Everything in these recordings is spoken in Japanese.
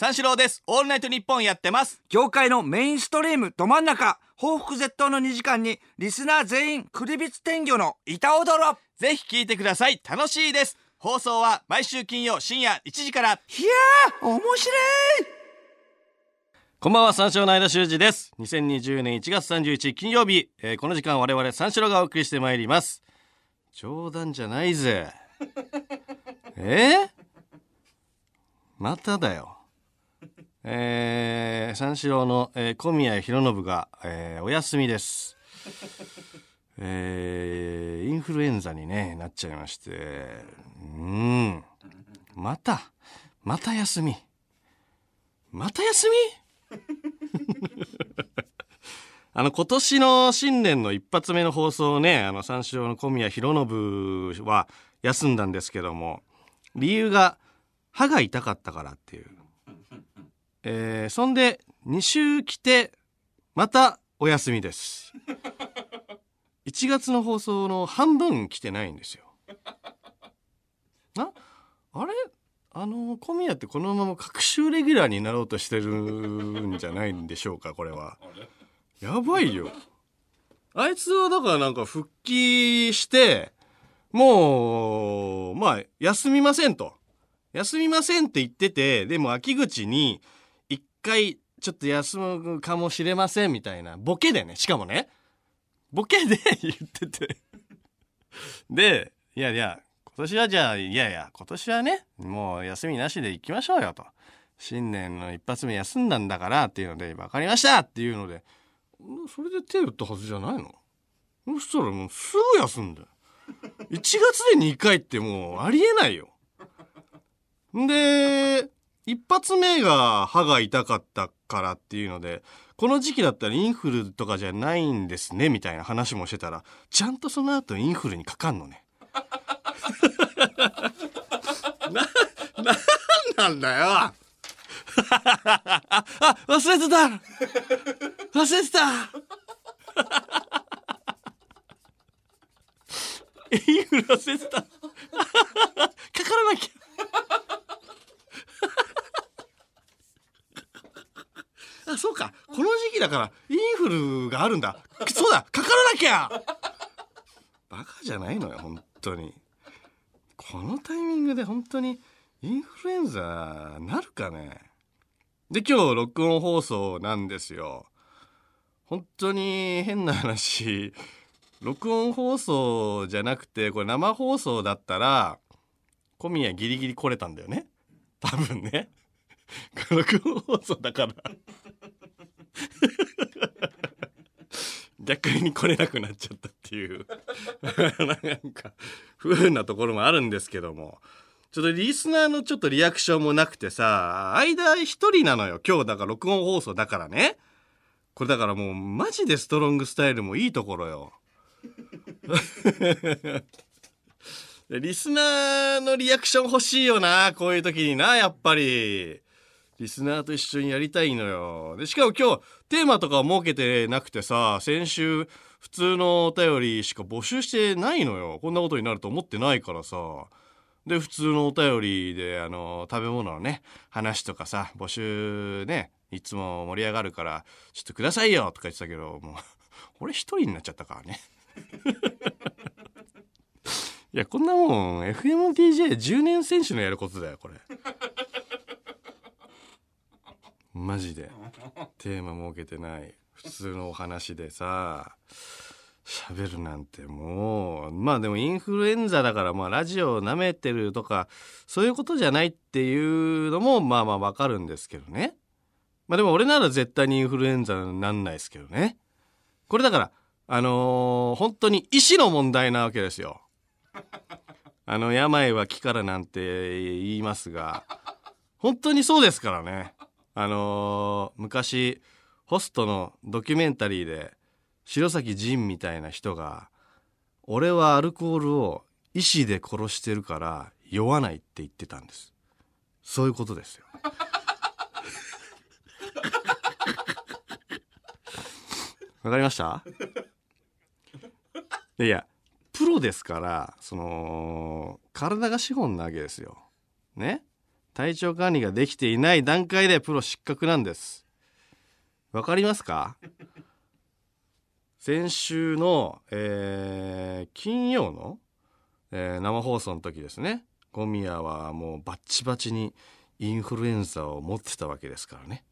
三四郎です。オールナイトニッポンやってます。業界のメインストリームど真ん中、報復絶倒の2時間にリスナー全員クリビツ天魚の板踊ろ、ぜひ聞いてください。楽しいです。放送は毎週金曜深夜1時から。いやー面白い。こんばんは、三四郎の間修二です。2020年1月31日金曜日、この時間我々三四郎がお送りしてまいります。冗談じゃないぜ。まただよ。三四郎の、小宮浩信が、お休みです。インフルエンザに、ね、なっちゃいまして、また休み、今年の新年の一発目の放送をね、三四郎の小宮浩信は休んだんですけども、理由が歯が痛かったからっていう、そんで2週来てまたお休みです。1月の放送の半分来てないんですよ。あれ小宮ってこのまま隔週レギュラーになろうとしてるんじゃないんでしょうか。これはやばいよ。あいつはだからなんか復帰してもう休みませんと、休みませんって言ってて、でも秋口に一回ちょっと休むかもしれませんみたいなボケでね、しかもねボケで言ってて、で今年はじゃあ今年はねもう休みなしで行きましょうよと、新年の一発目休んだんだからっていうので、分かりましたっていうので、それで手打ったはずじゃないの。そしたらもうすぐ休んで、1月で2回ってもうありえないよ。で一発目が歯が痛かったからっていうので、この時期だったらインフルとかじゃないんですねみたいな話もしてたら、ちゃんとその後インフルにかかんのね。なんだよ。忘れてたインフル忘れてた。かからなきゃ。そうか、この時期だからインフルがあるんだ。そうだ、かからなきゃ。バカじゃないのよ本当に。このタイミングで本当にインフルエンザなるかね。で今日録音放送なんですよ。本当に変な話、録音放送じゃなくてこれ生放送だったら小宮ギリギリ来れたんだよね多分ね。録音放送だから逆に来れなくなっちゃったっていうなんか不運なところもあるんですけども、ちょっとリスナーのちょっとリアクションもなくてさ、間一人なのよ今日。だから録音放送だからね、これだからもうマジでストロングスタイルもいいところよ。リスナーのリアクション欲しいよな、こういう時にな。やっぱりリスナーと一緒にやりたいのよ。でしかも今日テーマとか設けてなくてさ、先週普通のお便りしか募集してないのよ。こんなことになると思ってないからさ。で普通のお便りで食べ物のね話とかさ、募集ね、いつも盛り上がるからちょっとくださいよとか言ってたけど、もう俺一人になっちゃったからね。いやこんなもん FM DJ10 年選手のやることだよこれ。マジでテーマ設けてない普通のお話でさ喋るなんて、もうでもインフルエンザだから、ラジオをなめてるとかそういうことじゃないっていうのもわかるんですけどね。でも俺なら絶対にインフルエンザになんないですけどね。これだから本当に医師の問題なわけですよ。病は気からなんて言いますが本当にそうですからね。昔ホストのドキュメンタリーで白崎仁みたいな人が、俺はアルコールを医師で殺してるから酔わないって言ってたんです。そういうことですよ。わかりました。いやプロですから、体が資本なわけですよ、ね、体調管理ができていない段階でプロ失格なんです。わかりますか？先週の、金曜の、生放送の時ですね、小宮はもうバッチバチにインフルエンザを持ってたわけですからね。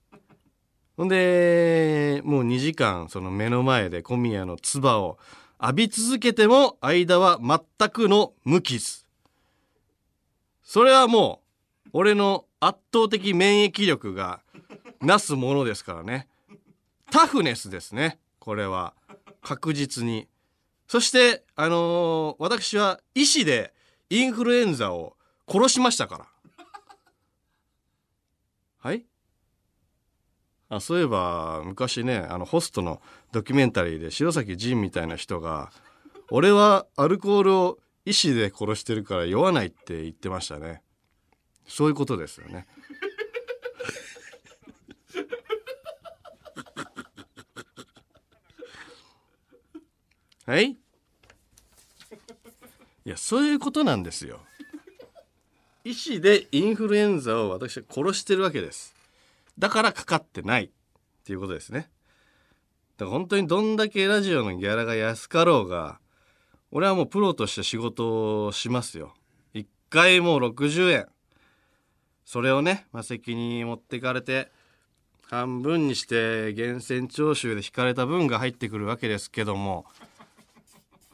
ほんでもう2時間その目の前で小宮の唾を浴び続けても間は全くの無傷。それはもう俺の圧倒的免疫力がなすものですからね。タフネスですね、これは確実に。そして私は医師でインフルエンザを殺しましたから。はい。あ、そういえば昔ね、ホストのドキュメンタリーで白崎仁みたいな人が「俺はアルコールを医師で殺してるから酔わない」って言ってましたね。そういうことですよね。はい。いや、そういうことなんですよ。医師でインフルエンザを私は殺してるわけです。だからかかってないっていうことですね。だから本当にどんだけラジオのギャラが安かろうが、俺はもうプロとして仕事をしますよ。1回もう60円。それをね、マセキに持ってかれて、半分にして源泉徴収で引かれた分が入ってくるわけですけども、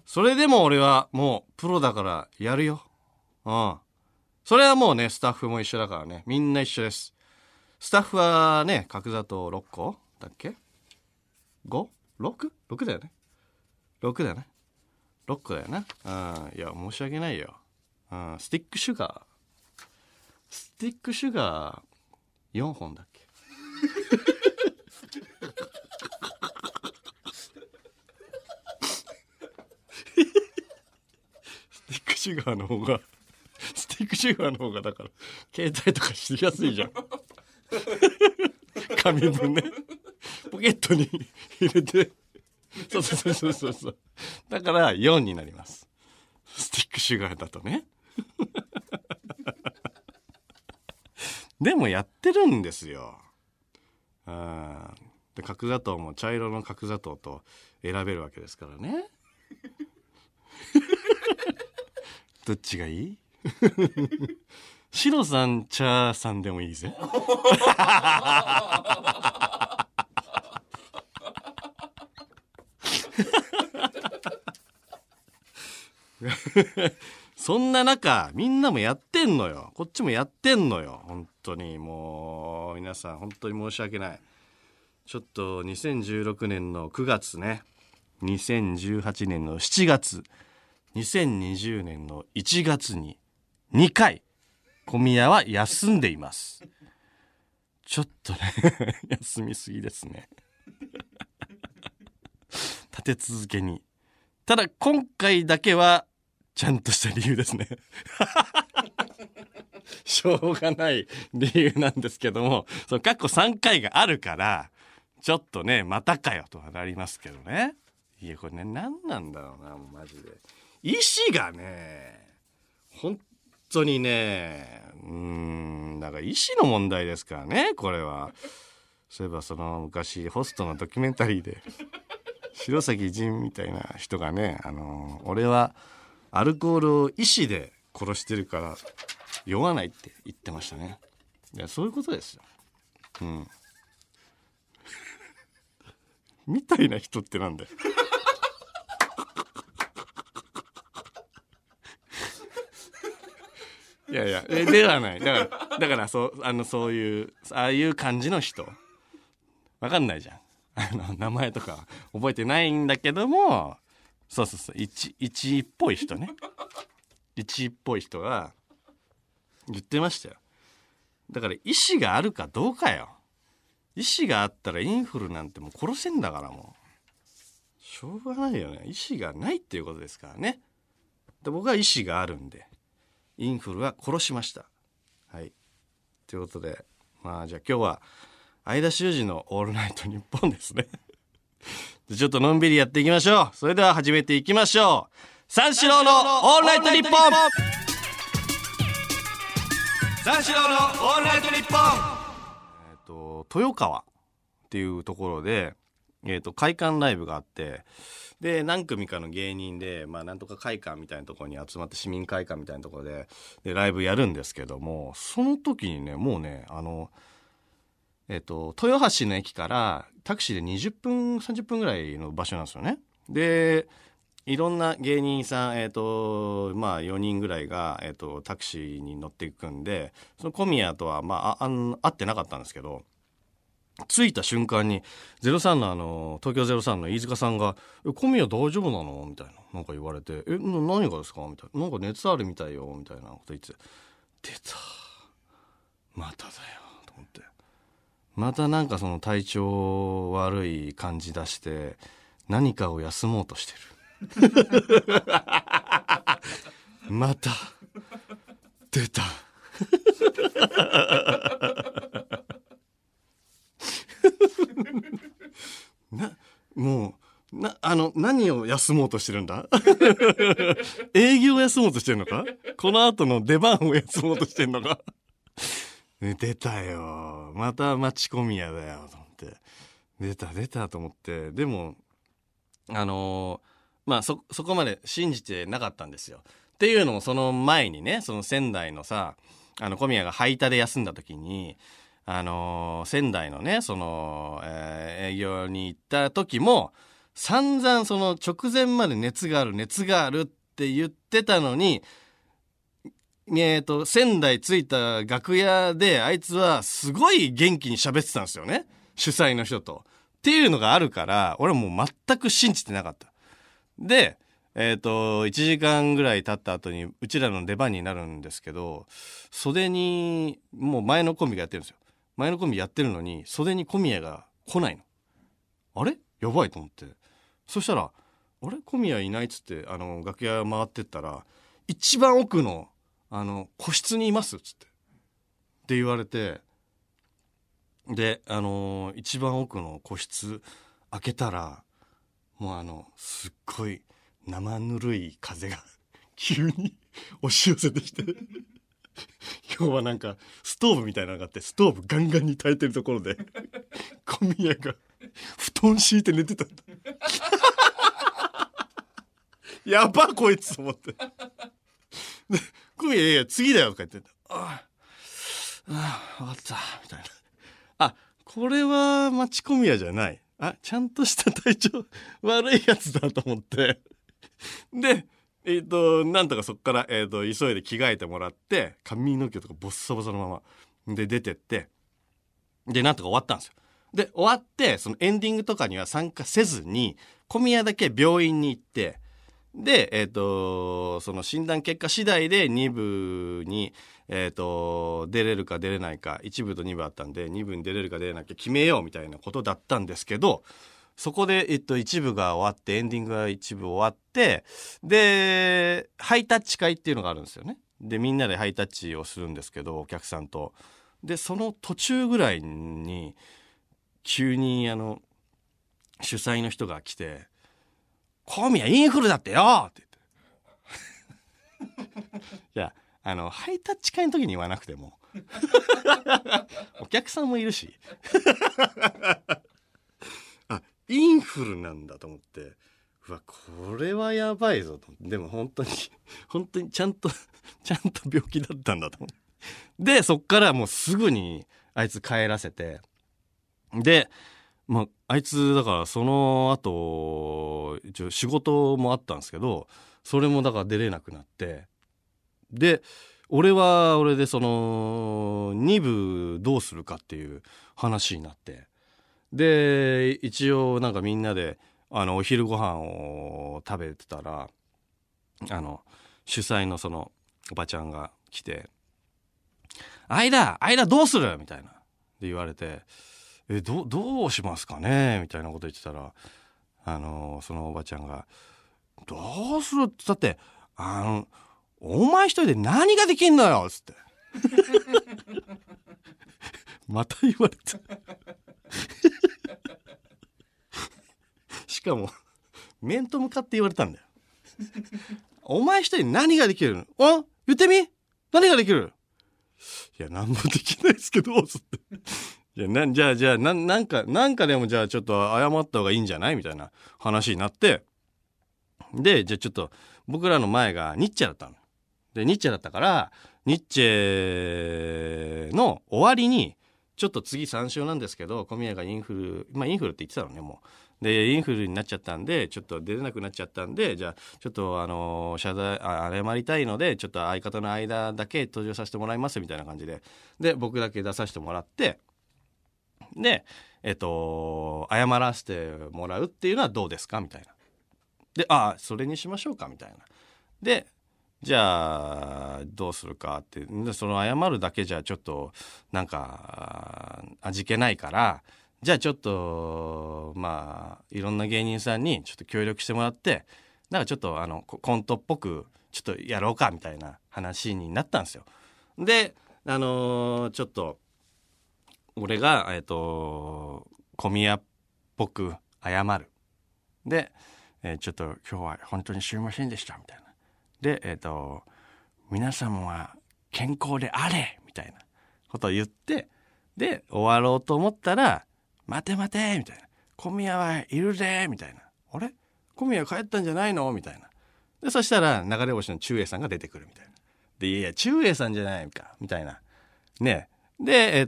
それでも俺はもうプロだからやるよ。うん。それはもうね、スタッフも一緒だからね、みんな一緒です。スタッフはね、角砂糖6個だっけ ?5?6?6 だよね。6だよね。6個だよな。うん。いや、申し訳ないよ。うん。スティックシュガー。スティックシュガー4本だっけスティックシュガーの方が、スティックシュガーの方がだから、携帯とかしやすいじゃん。紙分ね、ポケットに入れてそうそうそうそうそう、だから4になります、スティックシュガーだとね。でもやってるんですよ。あで、角砂糖も茶色の角砂糖と選べるわけですからね。どっちがいい？白さん、茶さんでもいいぜ。そんな中、みんなもやってんのよ。こっちもやってんのよ。本当にもう、皆さん本当に申し訳ない。ちょっと2016年の9月ね、2018年の7月、2020年の1月に2回。小宮は休んでいます。ちょっとね休みすぎですね。立て続けに。ただ今回だけはちゃんとした理由ですね。しょうがない理由なんですけども、その過去3回があるからちょっとね、またかよとはなりますけどね。いや、これね、何なんだろうな、もうマジで。医師がね、本当にね、だから医師の問題ですからね、これは。そういえばその昔ホストのドキュメンタリーで白崎仁みたいな人がね、俺はアルコールを医師で殺してるから酔わないって言ってましたね。いや、そういうことですよ。うん。みたいな人ってなんだよ。いやいや、ではない。だからそういう、ああいう感じの人。わかんないじゃん。名前とか覚えてないんだけども、そうそうそう、一っぽい人ね。一っぽい人が言ってましたよ。だから、意思があるかどうかよ。意思があったらインフルなんてもう殺せんだからもう。しょうがないよね。意思がないっていうことですからね。で、僕は意思があるんで。インフルは殺しました。はい。ということで、まあじゃあ今日は相田周二のオールナイトニッポンですね。ちょっとのんびりやっていきましょう。それでは始めていきましょう。三四郎のオールナイトニッポン。三四郎のオールナイトニッポン。豊川っていうところで、会館ライブがあって、で何組かの芸人で、まあ、なんとか会館みたいなところに集まって、市民会館みたいなところ でライブやるんですけども、その時にね、もうね、豊橋の駅からタクシーで20分30分ぐらいの場所なんですよね。でいろんな芸人さん、まあ、4人ぐらいが、タクシーに乗っていくんで、その小宮とは、まあ、会ってなかったんですけど、着いた瞬間に03の東京03の飯塚さんが「小宮大丈夫なの?」みたいな、なんか言われて「え、何がですか?」みたいな、「なんか熱あるみたいよ」みたいなこと言ってて、出た、まただよと思って、またなんかその体調悪い感じ出して、何かを休もうとしてるまた出たもう何を休もうとしてるんだ営業を休もうとしてるのか、この後の出番を休もうとしてるのか出たよ、また待ち込みやだよと思って、出たと思って、でもまあそこまで信じてなかったんですよ。っていうのもその前にね、その仙台のさ、小宮が配達で休んだ時に、仙台のね、その、営業に行った時も散々その直前まで熱があるって言ってたのに、仙台着いた楽屋であいつはすごい元気に喋ってたんですよね、主催の人と。っていうのがあるから、俺もう全く信じてなかった。で、1時間ぐらい経った後にうちらの出番になるんですけど、袖にもう前のコンビがやってるんですよ。前のコンビやってるのに袖に小宮が来ないの。あれやばいと思って、そしたらあれ小宮いないっつって、楽屋回ってったら、一番奥の個室にいますっつってって言われて、で一番奥の個室開けたら、もうすっごい生ぬるい風が急に押し寄せてきて今日はなんかストーブみたいなのがあって、ストーブガンガンに焚いてるところで小宮が布団敷いて寝てたんだやばこいつと思って、で小宮「いや次だよ」とか言って「ああ分かった」みたいな「あ、これは町小宮じゃない、あ、ちゃんとした体調悪いやつだ」と思ってで、なんとかそっから、急いで着替えてもらって、髪の毛とかボッサボサのままで出てって、でなんとか終わったんですよ。で終わって、そのエンディングとかには参加せずに、小宮だけ病院に行って、でその診断結果次第で2部に、出れるか出れないか、1部と2部あったんで2部に出れるか出れないか決めようみたいなことだったんですけど、そこで、1部が終わって、エンディングが1部終わって、でハイタッチ会っていうのがあるんですよね。でみんなでハイタッチをするんですけど、お客さんと。でその途中ぐらいに急に主催の人が来て、小宮インフルだってよって言っていやハイタッチ会の時に言わなくてもお客さんもいるしあ、インフルなんだと思って、うわこれはやばいぞと。でも本当にちゃんと病気だったんだと思ってでそっからもうすぐにあいつ帰らせて、でまあ、あいつだからその後一応仕事もあったんですけど、それもだから出れなくなって、で俺でその2部どうするかっていう話になって、で一応なんかみんなでお昼ご飯を食べてたら、主催のそのおばちゃんが来て「間どうする?」みたいなで言われて。どうしますかねみたいなこと言ってたら、そのおばちゃんが「どうする?」ってだってお前一人で何ができんのよ」っつってまた言われたしかも面と向かって言われたんだよ「お前一人で何ができるの？言ってみ、何ができる？いや何もできないですけどつっていやじゃあなんかでもじゃあちょっと謝った方がいいんじゃないみたいな話になって、でじゃあちょっと僕らの前がニッチェだったので、ニッチェだったからニッチェの終わりにちょっと次3週なんですけど小宮がインフル、まあインフルって言ってたのねもう。でインフルになっちゃったんでちょっと出れなくなっちゃったんで、じゃあちょっと謝罪謝りたいのでちょっと相方の間だけ登場させてもらいますみたいな感じで、で僕だけ出させてもらって、で謝らせてもらうっていうのはどうですかみたいな。でああそれにしましょうかみたいな。でじゃあどうするかって、でその謝るだけじゃちょっとなんか味気ないから、じゃあちょっとまあいろんな芸人さんにちょっと協力してもらって、なんかちょっとコントっぽくちょっとやろうかみたいな話になったんですよ。でちょっと俺が小宮っぽく謝るで、ちょっと今日は本当にすいませんでしたみたいな。で皆さんは健康であれみたいなことを言って、で終わろうと思ったら待てみたいな、小宮はいるぜみたいな、あれ小宮帰ったんじゃないのみたいな。でそしたら流れ星の中英さんが出てくるみたいな。でいや中英さんじゃないかみたいなね。で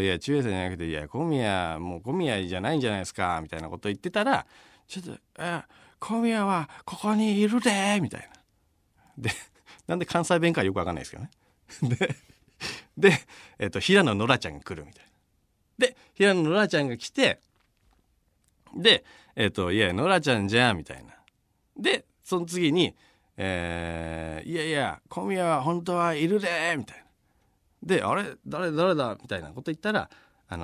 いや中英さんじゃなくていや小宮じゃないんじゃないですかみたいなこと言ってたら、ちょっと小宮はここにいるでみたいな。でなんで関西弁かよくわかんないですけどね。で平野ノラちゃんが来るみたいな。で平野ノラちゃんが来て、でいやノラちゃんじゃんみたいな。でその次に、いや小宮は本当はいるでみたいな。であれ誰だみたいなこと言ったら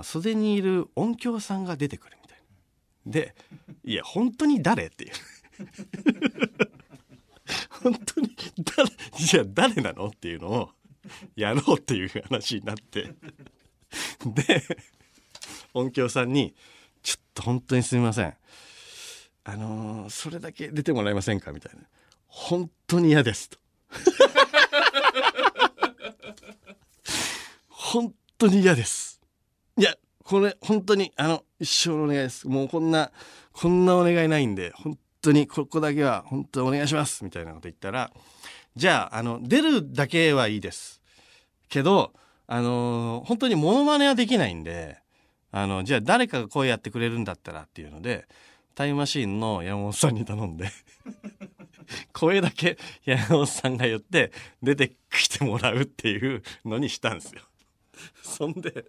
袖にいる音響さんが出てくるみたいな。でいや本当に誰っていう本当にじゃあ誰なのっていうのをやろうっていう話になって、で音響さんにちょっと本当にすみませんそれだけ出てもらえませんかみたいな、本当に嫌ですと本当に嫌です、いやこれ本当に一生のお願いです、もうこんなお願いないんで本当にここだけは本当お願いしますみたいなこと言ったら、じゃあ出るだけはいいですけど本当にモノマネはできないんでじゃあ誰かが声やってくれるんだったらっていうのでタイムマシーンの山本さんに頼んで声だけ山本さんが言って出てきてもらうっていうのにしたんですよ。そんで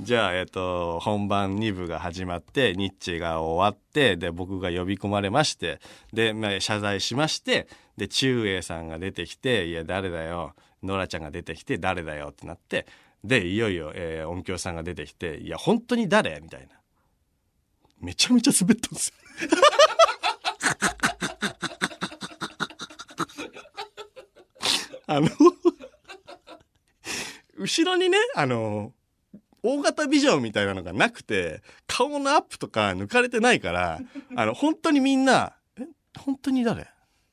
じゃあ、本番2部が始まってニッチが終わってで僕が呼び込まれましてで、まあ、謝罪しましてで中英さんが出てきていや誰だよノラちゃんが出てきて誰だよってなって、でいよいよ、音響さんが出てきていや本当に誰みたいな、めちゃめちゃ滑ったんですよ後ろにね大型ビジョンみたいなのがなくて顔のアップとか抜かれてないから本当にみんなえ本当に誰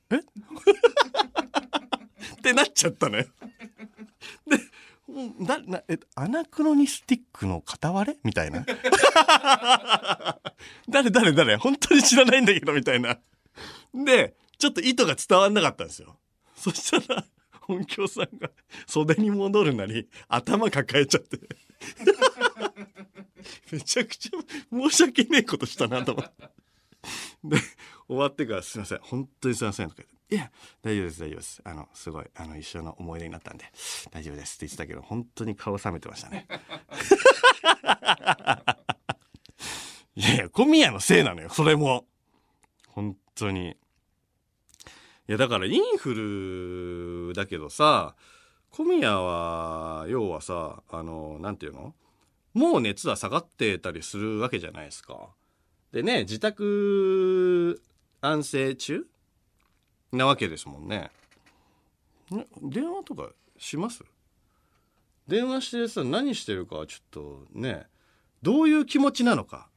えってなっちゃったのよ。でアナクロニスティックの片割れみたいな誰本当に知らないんだけどみたいな。でちょっと意図が伝わんなかったんですよ。そしたら音響さんが袖に戻るなり頭抱えちゃってめちゃくちゃ申し訳ねえことしたなと思ってで終わってからすいません本当にすいませんとか言っていや大丈夫ですすごい一生の思い出になったんで大丈夫ですって言ってたけど本当に顔冷めてましたねいや小宮のせいなのよそれも本当に。いやだからインフルだけどさ小宮は要はさなんていうのもう熱は下がってたりするわけじゃないですか。でね自宅安静中なわけですもんね。電話とかします？電話してさ何してるかちょっとねどういう気持ちなのか、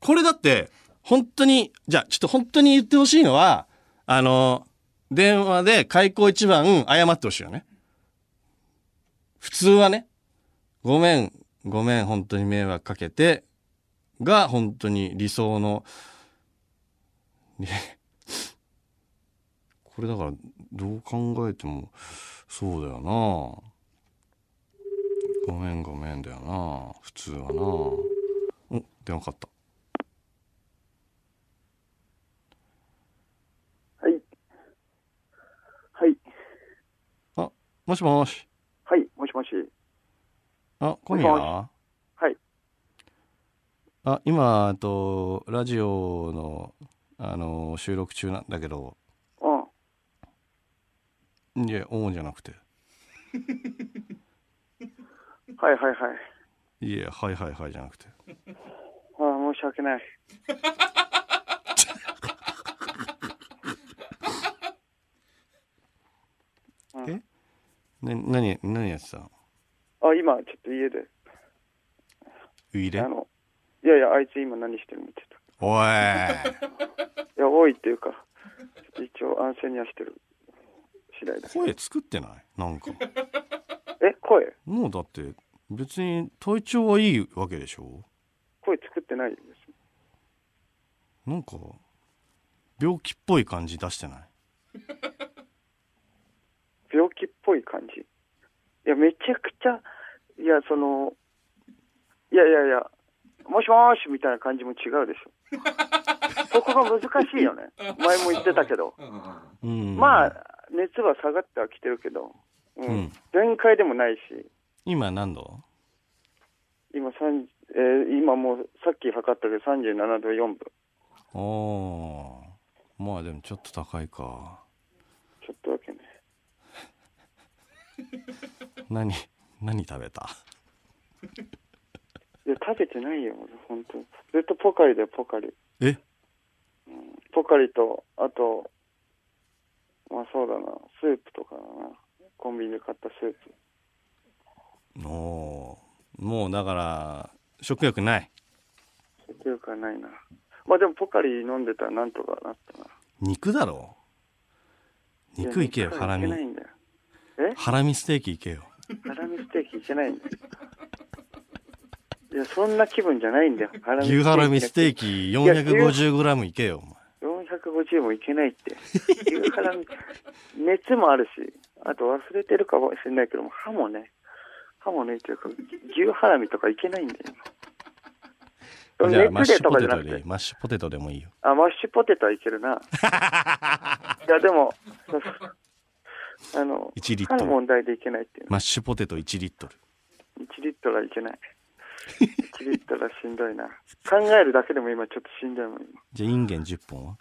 これだって本当にじゃあちょっと本当に言ってほしいのは電話で開口一番謝ってほしいよね。普通はね、ごめん本当に迷惑かけてが本当に理想のこれだからどう考えてもそうだよな。ごめんだよな、普通はな。お、電話かかった。はい。あ、もしもーし。はい、もしもし。あ、今夜は？はい。あ、今、ラジオの、収録中なんだけど。うん。いや、オンじゃなくて。はい。いや、はいじゃなくて。ああ、申し訳ない。え？何やってたの？あ、今ちょっと家で。家で？いやあいつ今何してるのって言ってた。おい。いやおいっていうか一応安静にはしてる次第だ。声作ってない？なんか。え、声？もうだって別に体調はいいわけでしょ。声作ってないんです。なんか病気っぽい感じ出してない？病気っぽい感じ。いやめちゃくちゃ、いやそのいやもしもーしみたいな感じも違うでしょ。そこが難しいよね。前も言ってたけど、まあ熱は下がってはきてるけど、全開でもないし。今何度？今もうさっき測ったけど37度4分。おー、まあでもちょっと高いか。ちょっとだけね。何食べた？いや食べてないよ俺本当に。ずっとポカリだよ、ポカリ。え？ポカリとあとまあそうだな、スープとかだな、コンビニで買ったスープ。おー、もうだから食欲ない。食欲はないな。まあでもポカリ飲んでたらなんとかなったな。肉だろ、肉いけよ。ハラミ。ハラミステーキ行けよ。ハラミステーキ行けないんだよ。いやそんな気分じゃないんだよ。牛ハラミステーキ 450g 行けよお前。450も行けないって。牛ハラミ熱もあるし、あと忘れてるかもしれないけども歯もねというか牛ハラミとか行けないんだよ。じゃあマッシュポテトで、マッシュポテトでもいいよ。あ、マッシュポテトはいけるな。いやでも1リットルの問題でいけないっていう。マッシュポテト1リットル。1リットルはいけない。1リットルはしんどいな。考えるだけでも今ちょっとしんどいもん。じゃあインゲン10本は？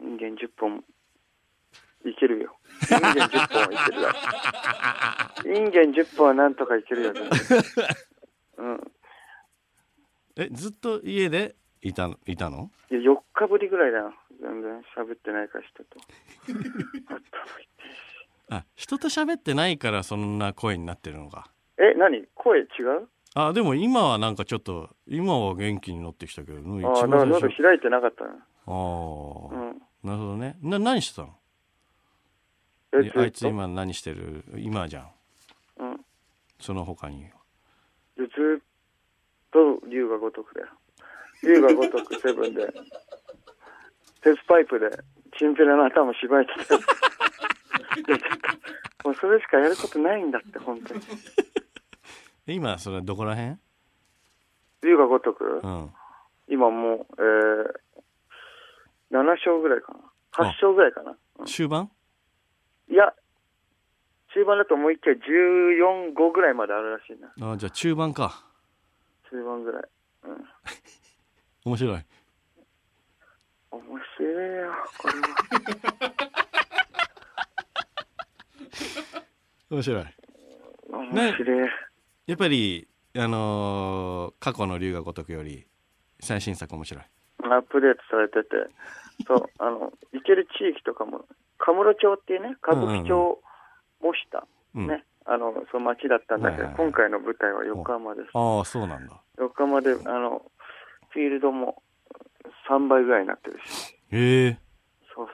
インゲン10本いけるよ。インゲン10本はいけるよ。インゲン10本はなんとかいけるよね。うん。え、ずっと家でいたの？いや4日ぶりぐらいだよ。全然喋ってないから人と。あったの。あ、人と喋ってないからそんな声になってるのか。え、何？声違う？あ、でも今はなんかちょっと、今は元気になってきたけど。ああ、喉開いてなかったな。ああ、なるほどね。何してたの？あいつ今何してる？今じゃん。うん。その他に。ずっと龍が如くだよ。龍が如くセブンで、鉄パイプでチンピラの頭縛いてた。もうそれしかやることないんだって本当に。今それどこら辺？龍が如く、うん、今もう、7勝ぐらいかな、8勝ぐらいかな、うん、終盤？いや終盤だともう一回14、5ぐらいまであるらしいな。あ、じゃあ中盤か。中盤ぐらい、うん、面白いよこれは。面白い。やっぱり過去の龍が如くより最新作面白い。アップデートされてて、そう行ける地域とかも神室町っていうね、歌舞伎町を模した、ね、その町だったんだけど、今回の舞台は横浜です。ああ、そうなんだ。横浜でフィールドも3倍ぐらいになってるし。へえ。そう。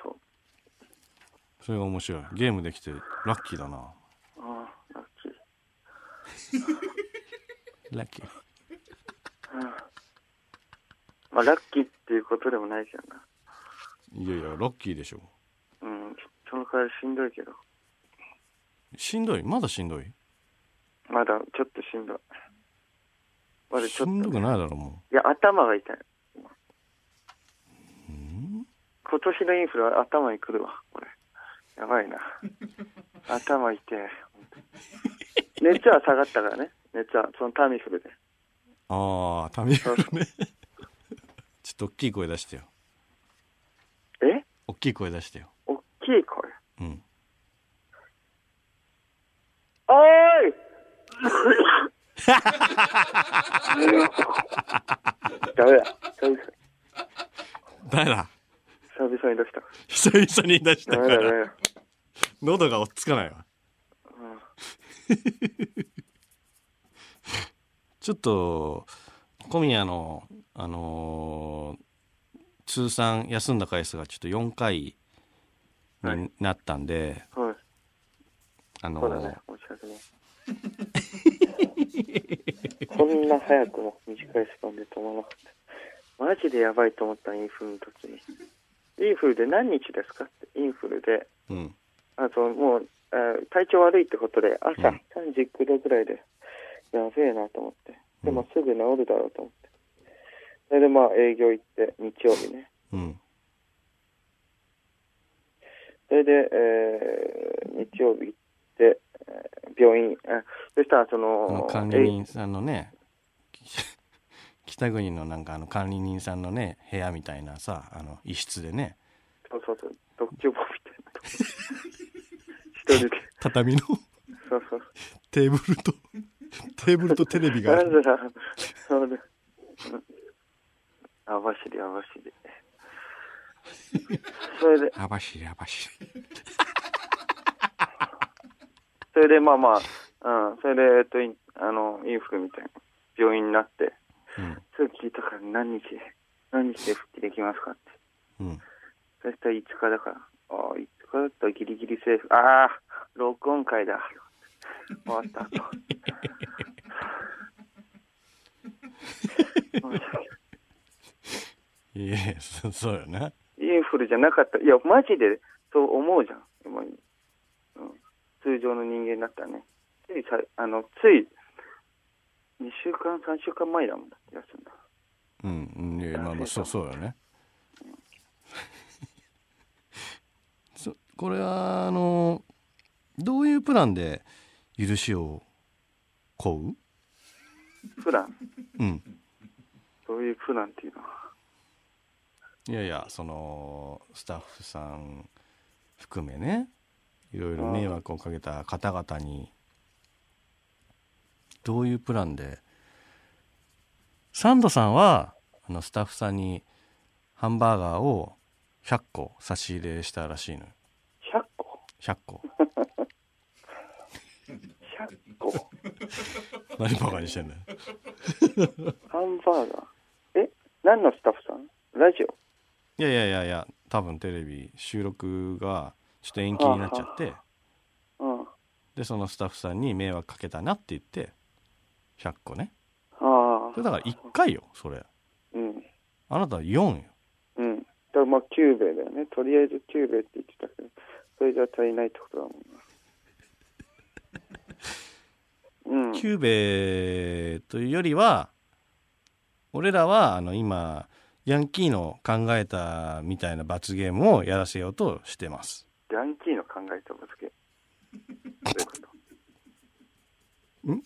それが面白い。ゲームできてラッキーだな。ああ、ラッキー。ラッキー。まあラッキーっていうことでもないじゃんな。いやいやラッキーでしょ。うん、その代わりしんどいけど。しんどい？まだしんどい？まだちょっとしんどい。まだちょっと、ね、しんどくないだろもう。いや頭が痛い。今年のインフラ頭にくるわこれ。やばいな。頭痛い。熱は下がったからね。熱はそのタミフルで。ああタミフルね。ちょっと大きい声出してよ。え？大きい声出してよ。大きい声。うん。おーい。ダメだ。ダメだ。久々に出した。久々に出したから。ね、喉が追っつかないわ。ちょっと小宮の通算休んだ回数がちょっと4回になったんで、はいはい、そうだね、お近くに。こんな早くも短い時間で止まらなかった。マジでやばいと思ったインフルの時に。インフルで何日ですかってインフルで、うん、あともう、体調悪いってことで朝39度ぐらいで、うん、やべえなと思ってでもすぐ治るだろうと思ってそれでまあ営業行って日曜日ね、うん、それで、日曜日行って病院そしたらその管理人さんのね北国のなんか管理人さんのね部屋みたいなさ一室でねそうそうそう独居房みたいな一人で畳のそうそうテーブルとテレビがあるなんだそうだあばしりあばしりそれであばしりあばしりそれでまあまあ、うん、それでインフルみたいな病院になってうん、それ聞いたから何日で復帰できますかって、うん、そしたら5日だから5日だったらギリギリセーフああ録音会だ終わったといやそうよなインフルじゃなかったいやマジでそう思うじゃん、うん、通常の人間だったらねつい2週間3週間前だもんだって休んだうんいやまあまあそうだね、うん、これはどういうプランで許しを請うプランうんどういうプランっていうのはいやいやそのスタッフさん含めねいろいろ迷惑をかけた方々にどういうプランでサンドさんはスタッフさんにハンバーガーを100個差し入れしたらしいのよ100個100個100個何バカにしてんのよハンバーガー何のスタッフさんラジオいや多分テレビ収録がちょっと延期になっちゃってでそのスタッフさんに迷惑かけたなって言って100個ねあそれだから1回よそれ、うん、あなたは4よ、うん、だからまあ9米だよねとりあえず9米って言ってたけどそれじゃ足りないってことだもんな、うん、9米というよりは俺らは今ヤンキーの考えたみたいな罰ゲームをやらせようとしてますヤンキーの考えた罰ゲームん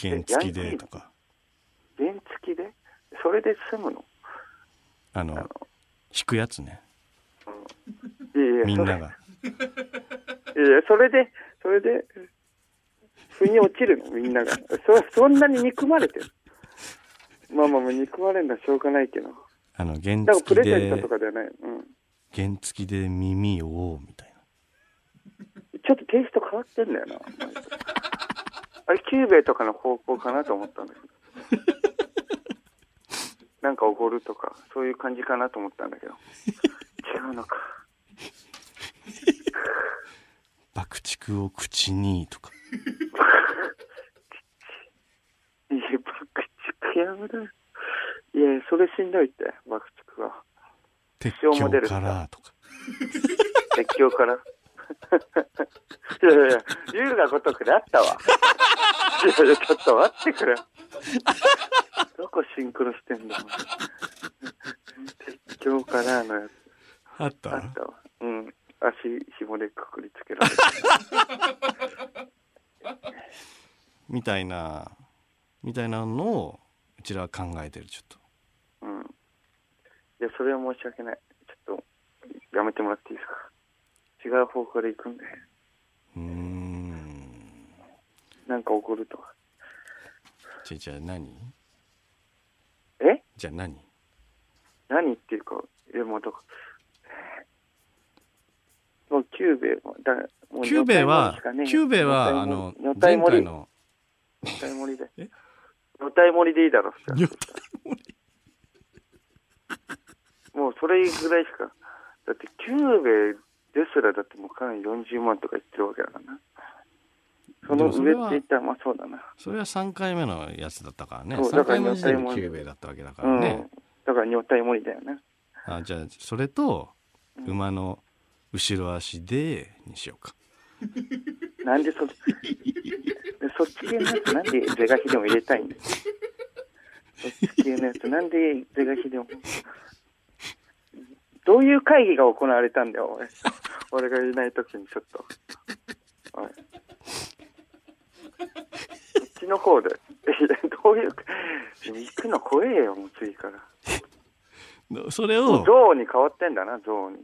原付きでとか原付きでそれで済むの引くやつね、うん、いやみんながそれで腑に落ちるのみんながそんなに憎まれてるまあまあ憎まれるのはしょうがないけど原付きでだからプレゼントとかではない、うん、原付きで耳をみたいなちょっとテイスト変わってんだよなあれキューベとかの方向かなと思ったんだけどなんかおごるとかそういう感じかなと思ったんだけど違うのか爆竹を口にとかやめろよ。いや、それしんどいって、爆竹は。鉄橋からとか。鉄橋から。いやいや、龍が如くであったわ。いやいや、ちょっと待ってくれ。どこシンクロしてんだ。鉄橋からのやつ。あった。あったわ。うん。足紐でくくりつけられてみたいなみたいなのをうちらは考えてる。ちょっと、うん、いやそれは申し訳ない。ちょっとやめてもらっていいですか。違う方向で行くんで。なんか怒ると。じゃあ何？え？じゃあ何？何っていうか、いやもうとか。もうキューベイは、キューベイは、女体盛り。女体盛りで。え？女体盛りでいいだろ。女体盛り。もうそれぐらいしか。だってキューベイですら、だってもうかなり40万とかいってるわけだからな。その上っていったらまあそうだな。それは3回目のやつだったからね。3回目の時点でキューベイだったわけだからね。うん、だから女体盛りだよね。あ、じゃあそれと、馬の、後ろ足でにしようか。なんでそっち系のやつなんで是が非でも入れたいんだよ。そっち系のやつなんで是が非でも。どういう会議が行われたんだよ、俺がいないときにちょっと。おい。そっちの方で。どういう行くの怖えよ、もう次から。それを。象に変わってんだな、象に。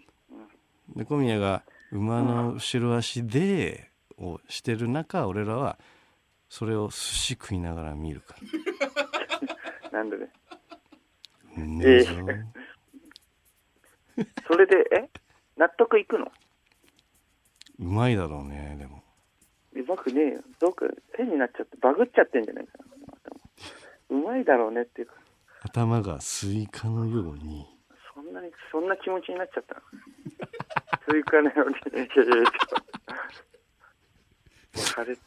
で小宮が馬の後ろ足でをしてる中、俺らはそれを寿司食いながら見るからなんでね、それで納得いくの。うまいだろうね。でもうまくねえよ。どうか手になっちゃってバグっちゃってんじゃないかな。うまいだろうねっていうか、頭がスイカのようにそんな気持ちになっちゃったスイカのように。破裂。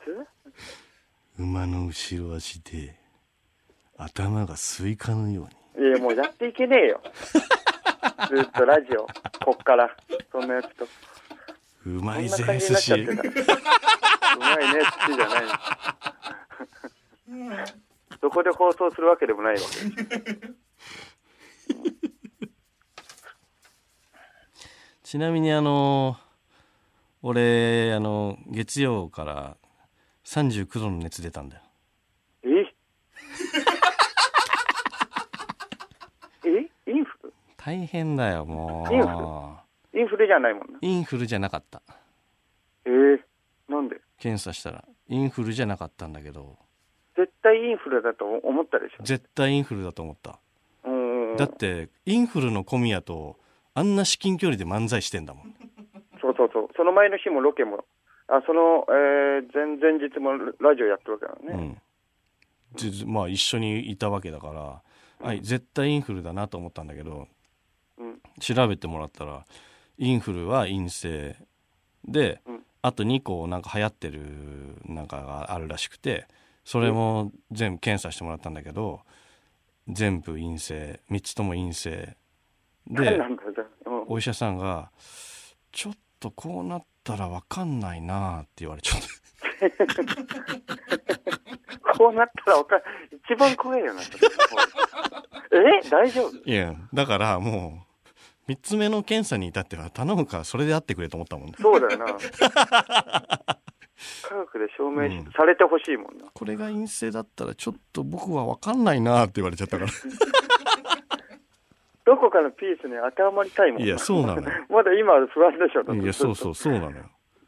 馬の後ろ足で頭がスイカのように。いやもうやっていけねえよずっとラジオこっからそんなやつと。うまいぜ寿司。うまいね寿司じゃないどこで放送するわけでもないわけちなみに俺月曜から39度の熱出たんだよ。インフル。大変だよもう。インフルじゃないもんね。インフルじゃなかった。なんで？検査したらインフルじゃなかったんだけど。絶対インフルだと思ったでしょ。絶対インフルだと思った。だってインフルの小宮と。あんな至近距離で漫才してんだもん。そうそうそう。その前の日もロケも、その、前日もラジオやってるわけだからね。うん。まあ一緒にいたわけだから、絶対インフルだなと思ったんだけど、調べてもらったらインフルは陰性で、あと2個なんか流行ってるなんかがあるらしくて、それも全部検査してもらったんだけど、全部陰性、3つとも陰性。でお医者さんがちょっとこうなったら分かんないなって言われちゃったこうなったら分かんない。一番怖いよな大丈夫。いやだからもう3つ目の検査に至っては頼むからそれであってくれと思ったもんね。そうだよな科学で証明されてほしいもんな。これが陰性だったらちょっと僕は分かんないなって言われちゃったからどこかのピースに当てはまりたいもん。いやそうなのまだ今不安でしょ。だっていやそうなのよ。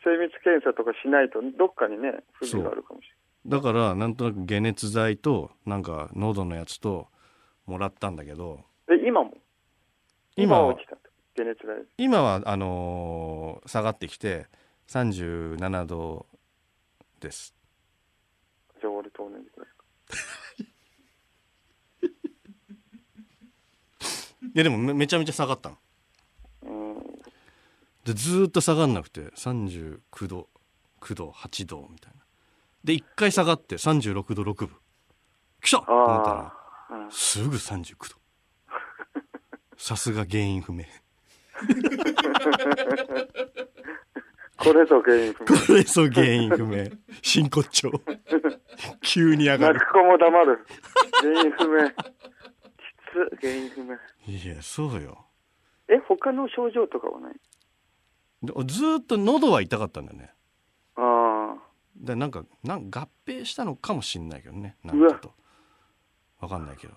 精密検査とかしないとどっかにね不備があるかもしれない。だからなんとなく解熱剤となんか喉のやつともらったんだけど、今は起きた解熱剤。今は下がってきて37度です。じゃあ俺と同じくらいかいやでも めちゃめちゃ下がったの、でずーっと下がんなくて39度9度8度みたいなで1回下がって36度6分きたと思ったらすぐ39度。さすが原因不明。これぞ原因不明。これぞ原因不明。真骨頂。急に上がる。泣く子も黙る。原因不明。きつ、原因不明。いや、そうよ。え、他の症状とかはない？ずーっと喉は痛かったんだね。ああ。で、なんか合併したのかもしんないけどね。なんかと。わかんないけど。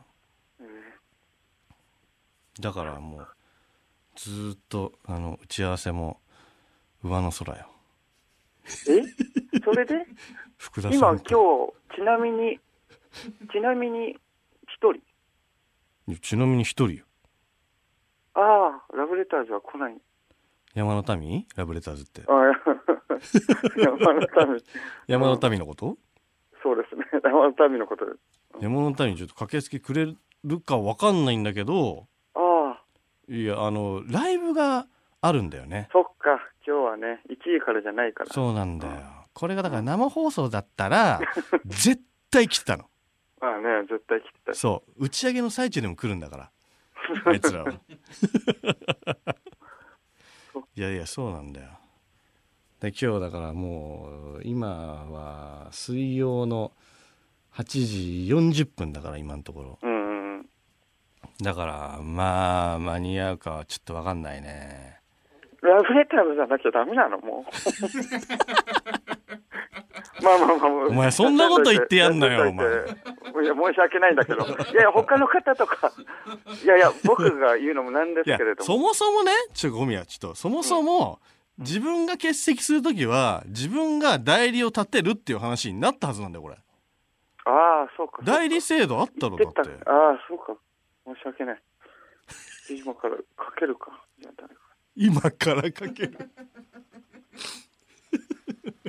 だからもうずーっと打ち合わせも上の空よ。え？それで？福田さん今日ちなみに1人。ちなみに1人よ。ああ、ラブレターズは来ない。山の民？ラブレターズって。ああ、山の民のこと？そうですね。山の民のことです。山の民にちょっと駆けつけくれるかわかんないんだけど。いやライブがあるんだよね。そっか、今日はね1位からじゃないから。そうなんだよ。これがだから生放送だったら絶対切ったの。まあね、絶対切った。そう、打ち上げの最中でも来るんだからあいつらは。いやいや、そうなんだよ。で今日だからもう今は水曜の8時40分だから今のところ、だからまあ間に合うかはちょっと分かんないね。ラブレターズじゃなきゃダメなのもう。まあまあまあ、お前そんなこと言ってやんのよお前。いや申し訳ないんだけど、いや他の方とか、いやいや僕が言うのもなんですけれども、そもそもね、ゴミはちょっとそもそも自分が欠席するときは自分が代理を立てるっていう話になったはずなんだよこれ。ああ、そうか。代理制度あったろだって。ああ、そうか。申し訳ない。今からかけるか。じゃあ誰か。今からかける。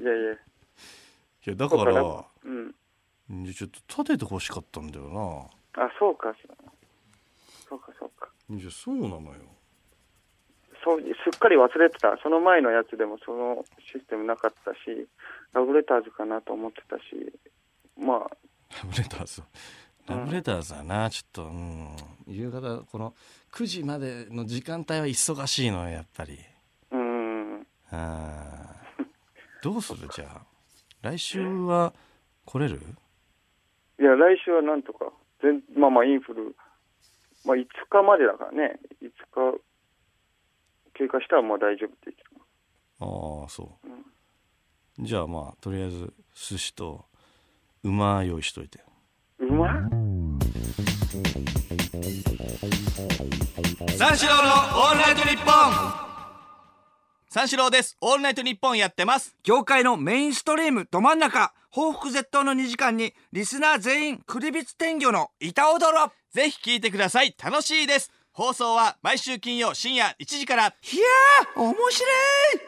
いやいや。いやだから、うん。ちょっと立ててほしかったんだよな。あ、そうか。そうかそうか。じゃあそうなのよ。そう、すっかり忘れてた。その前のやつでもそのシステムなかったし、ラブレターズかなと思ってたし、まあ。ラブレターズはな、ちょっと、夕方この9時までの時間帯は忙しいのやっぱり。どうする？じゃあ来週は来れる？いや来週はなんとかまあまあインフル、まあ、5日までだからね。5日経過したらまあ大丈夫って言ってる。ああそう、じゃあまあとりあえず寿司とうま用意しといて。うま三四郎のオールナイトニッポン。三四郎です。オールナイトニッポンやってます。業界のメインストリームど真ん中、報復絶倒の2時間にリスナー全員クリビツ天魚の板踊ろ。ぜひ聞いてください、楽しいです。放送は毎週金曜深夜1時から。いやー面白い。